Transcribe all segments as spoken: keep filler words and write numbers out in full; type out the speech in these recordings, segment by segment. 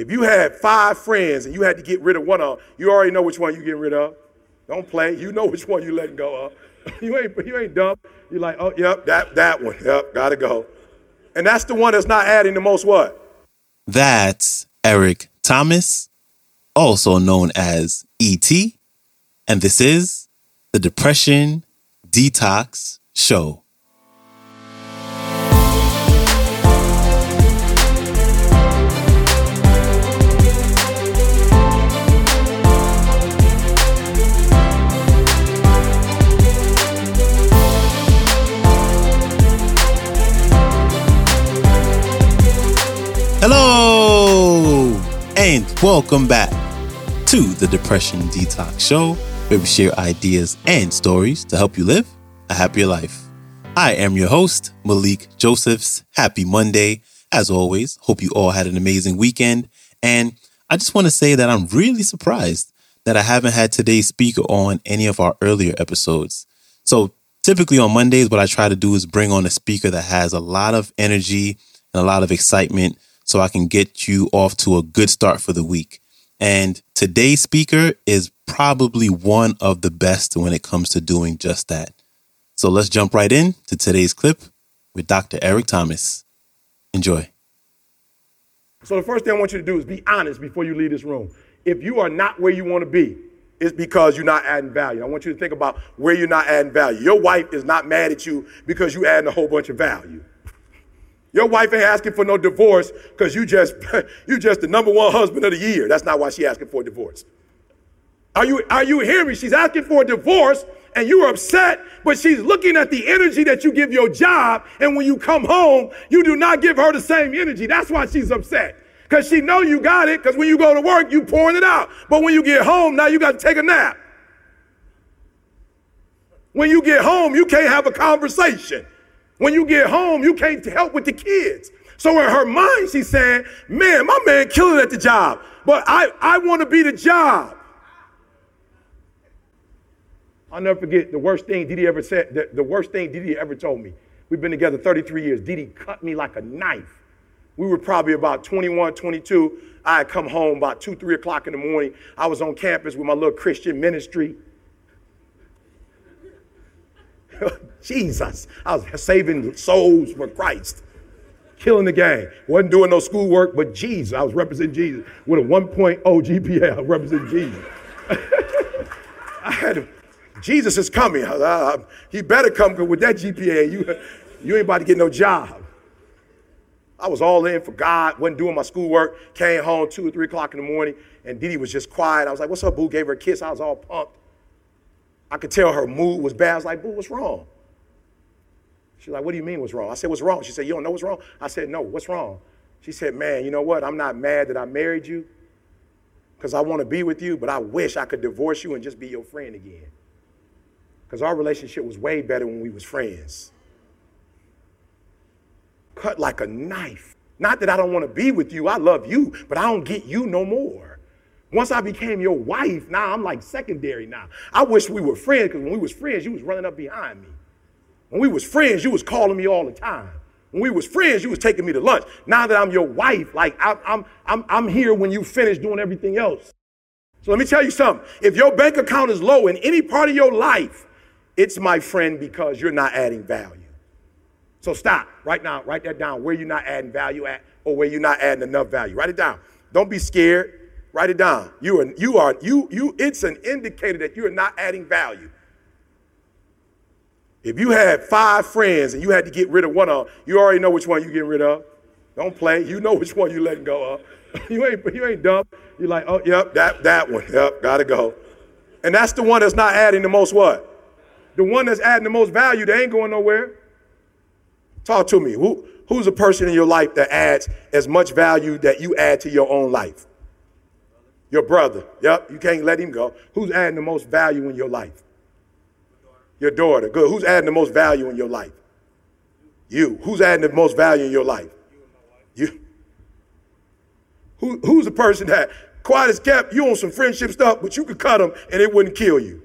If you had five friends and you had to get rid of one of them, you already know which one you're getting rid of. Don't play. You know which one you're letting go of. You ain't you ain't dumb. You're like, oh, yep, that, that one. Yep, got to go. And that's the one that's not adding the most what? That's Eric Thomas, also known as E T. And this is the Depression Detox Show. Hello, and welcome back to the Depression Detox Show, where we share ideas and stories to help you live a happier life. I am your host, Malik Josephs. Happy Monday. As always, hope you all had an amazing weekend. And I just want to say that I'm really surprised that I haven't had today's speaker on any of our earlier episodes. So typically on Mondays, what I try to do is bring on a speaker that has a lot of energy and a lot of excitement, so I can get you off to a good start for the week. And today's speaker is probably one of the best when it comes to doing just that. So let's jump right in to today's clip with Doctor Eric Thomas. Enjoy. So the first thing I want you to do is be honest before you leave this room. If you are not where you want to be, it's because you're not adding value. I want you to think about where you're not adding value. Your wife is not mad at you because you're adding a whole bunch of value. Your wife ain't asking for no divorce because you just you just the number one husband of the year. That's not why she's asking for a divorce. Are you, are you hearing me? She's asking for a divorce and you're upset, but she's looking at the energy that you give your job. And when you come home, you do not give her the same energy. That's why she's upset, because she know you got it, because when you go to work, you pouring it out. But when you get home, now you got to take a nap. When you get home, you can't have a conversation. When you get home, you can't help with the kids. So in her mind, she's saying, man, my man killing at the job, but I, I want to be the job. I'll never forget the worst thing Didi ever said, the, the worst thing Didi ever told me. We've been together thirty-three years. Didi cut me like a knife. We were probably about twenty-one, twenty-two. I had come home about two, three o'clock in the morning. I was on campus with my little Christian ministry. Jesus, I was saving souls for Christ, killing the game. Wasn't doing no schoolwork, but Jesus, I was representing Jesus with a one point oh G P A. I represented Jesus. I had, Jesus is coming. I, I, he better come with that G P A. You, you ain't about to get no job. I was all in for God, wasn't doing my schoolwork. Came home two or three o'clock in the morning, and Didi was just quiet. I was like, "What's up, boo?" Gave her a kiss. I was all pumped. I could tell her mood was bad. I was like, "Boo, what's wrong?" She's like, "What do you mean what's wrong?" I said, "What's wrong?" She said, "You don't know what's wrong?" I said, "No, what's wrong?" She said, "Man, you know what? I'm not mad that I married you because I want to be with you, but I wish I could divorce you and just be your friend again, because our relationship was way better when we was friends." Cut like a knife. Not that I don't want to be with you. I love you, but I don't get you no more. Once I became your wife, now I'm like secondary now. I wish we were friends, because when we was friends, you was running up behind me. When we was friends, you was calling me all the time. When we was friends, you was taking me to lunch. Now that I'm your wife, like I'm, I'm, I'm, I'm here when you finish doing everything else. So let me tell you something. If your bank account is low in any part of your life, it's my friend, because you're not adding value. So stop right now. Write that down, where you're not adding value at, or where you're not adding enough value. Write it down. Don't be scared. Write it down. You are, you are, you, you, it's an indicator that you are not adding value. If you had five friends and you had to get rid of one of them, you already know which one you're getting rid of. Don't play. You know which one you're letting go of. You ain't, you ain't dumb. You're like, oh, yep, that, that one. Yep, got to go. And that's the one that's not adding the most what? The one that's adding the most value, they ain't going nowhere. Talk to me. Who, who's a person in your life that adds as much value that you add to your own life? Your brother. Yep, you can't let him go. Who's adding the most value in your life? Your daughter. Good. Who's adding the most value in your life? You. Who's adding the most value in your life? You. Who, who's the person that, quiet as kept, you on some friendship stuff, but you could cut them and it wouldn't kill you?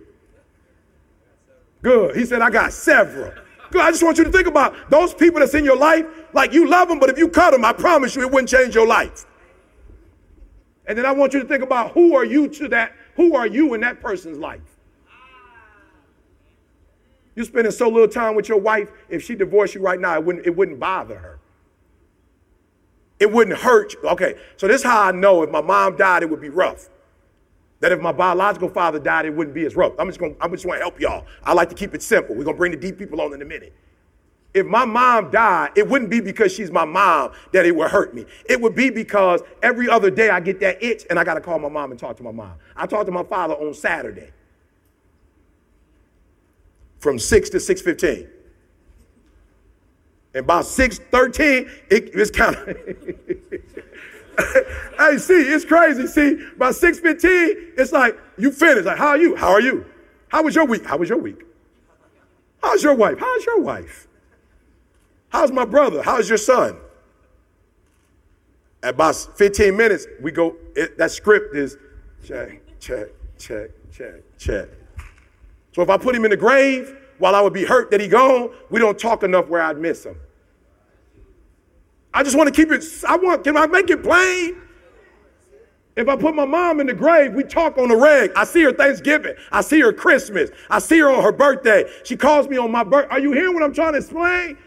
Good. He said, I got several. Good. I just want you to think about those people that's in your life. Like, you love them, but if you cut them, I promise you it wouldn't change your life. And then I want you to think about who are you to that, who are you in that person's life? You're spending so little time with your wife, if she divorced you right now, it wouldn't, it wouldn't bother her. It wouldn't hurt you. Okay, so this is how I know if my mom died, it would be rough. That if my biological father died, it wouldn't be as rough. I'm just going. I just want to help y'all. I like to keep it simple. We're going to bring the deep people on in a minute. If my mom died, it wouldn't be because she's my mom that it would hurt me. It would be because every other day I get that itch and I got to call my mom and talk to my mom. I talked to my father on Saturday from six to six fifteen. And by six thirteen, it, it's kind of, hey, see, it's crazy. See, by six fifteen, it's like, you finished. Like, how are you? How are you? How was your week? How was your week? How's your wife? How's your wife? How's my brother? How's your son? At about fifteen minutes, we go, it, that script is check, check, check, check, check. So if I put him in the grave, while I would be hurt that he gone, we don't talk enough where I'd miss him. I just want to keep it, I want, can I make it plain? If I put my mom in the grave, we talk on the reg. I see her Thanksgiving. I see her Christmas. I see her on her birthday. She calls me on my birthday. Are you hearing what I'm trying to explain?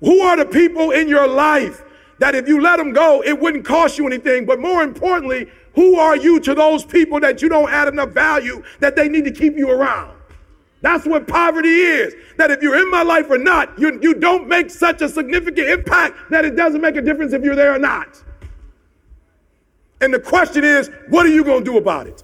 Who are the people in your life that if you let them go, it wouldn't cost you anything? But more importantly, who are you to those people that you don't add enough value that they need to keep you around? That's what poverty is, that if you're in my life or not, you, you don't make such a significant impact that it doesn't make a difference if you're there or not. And the question is, what are you going to do about it?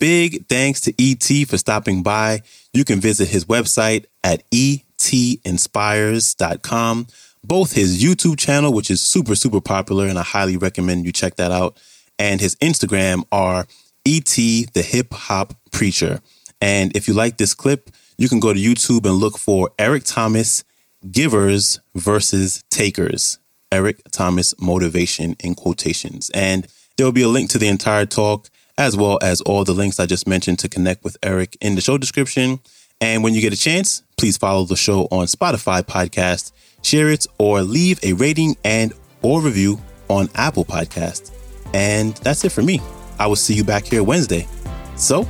Big thanks to E T for stopping by. You can visit his website at e t inspires dot com, both his YouTube channel, which is super, super popular, and I highly recommend you check that out, and his Instagram are E T the Hip Hop Preacher. And if you like this clip, you can go to YouTube and look for Eric Thomas Givers versus Takers. Eric Thomas Motivation in quotations. And there will be a link to the entire talk as well as all the links I just mentioned to connect with Eric in the show description. And when you get a chance, please follow the show on Spotify podcast, share it, or leave a rating and or review on Apple Podcasts. And that's it for me. I will see you back here Wednesday. So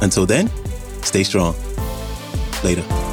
until then, stay strong. Later.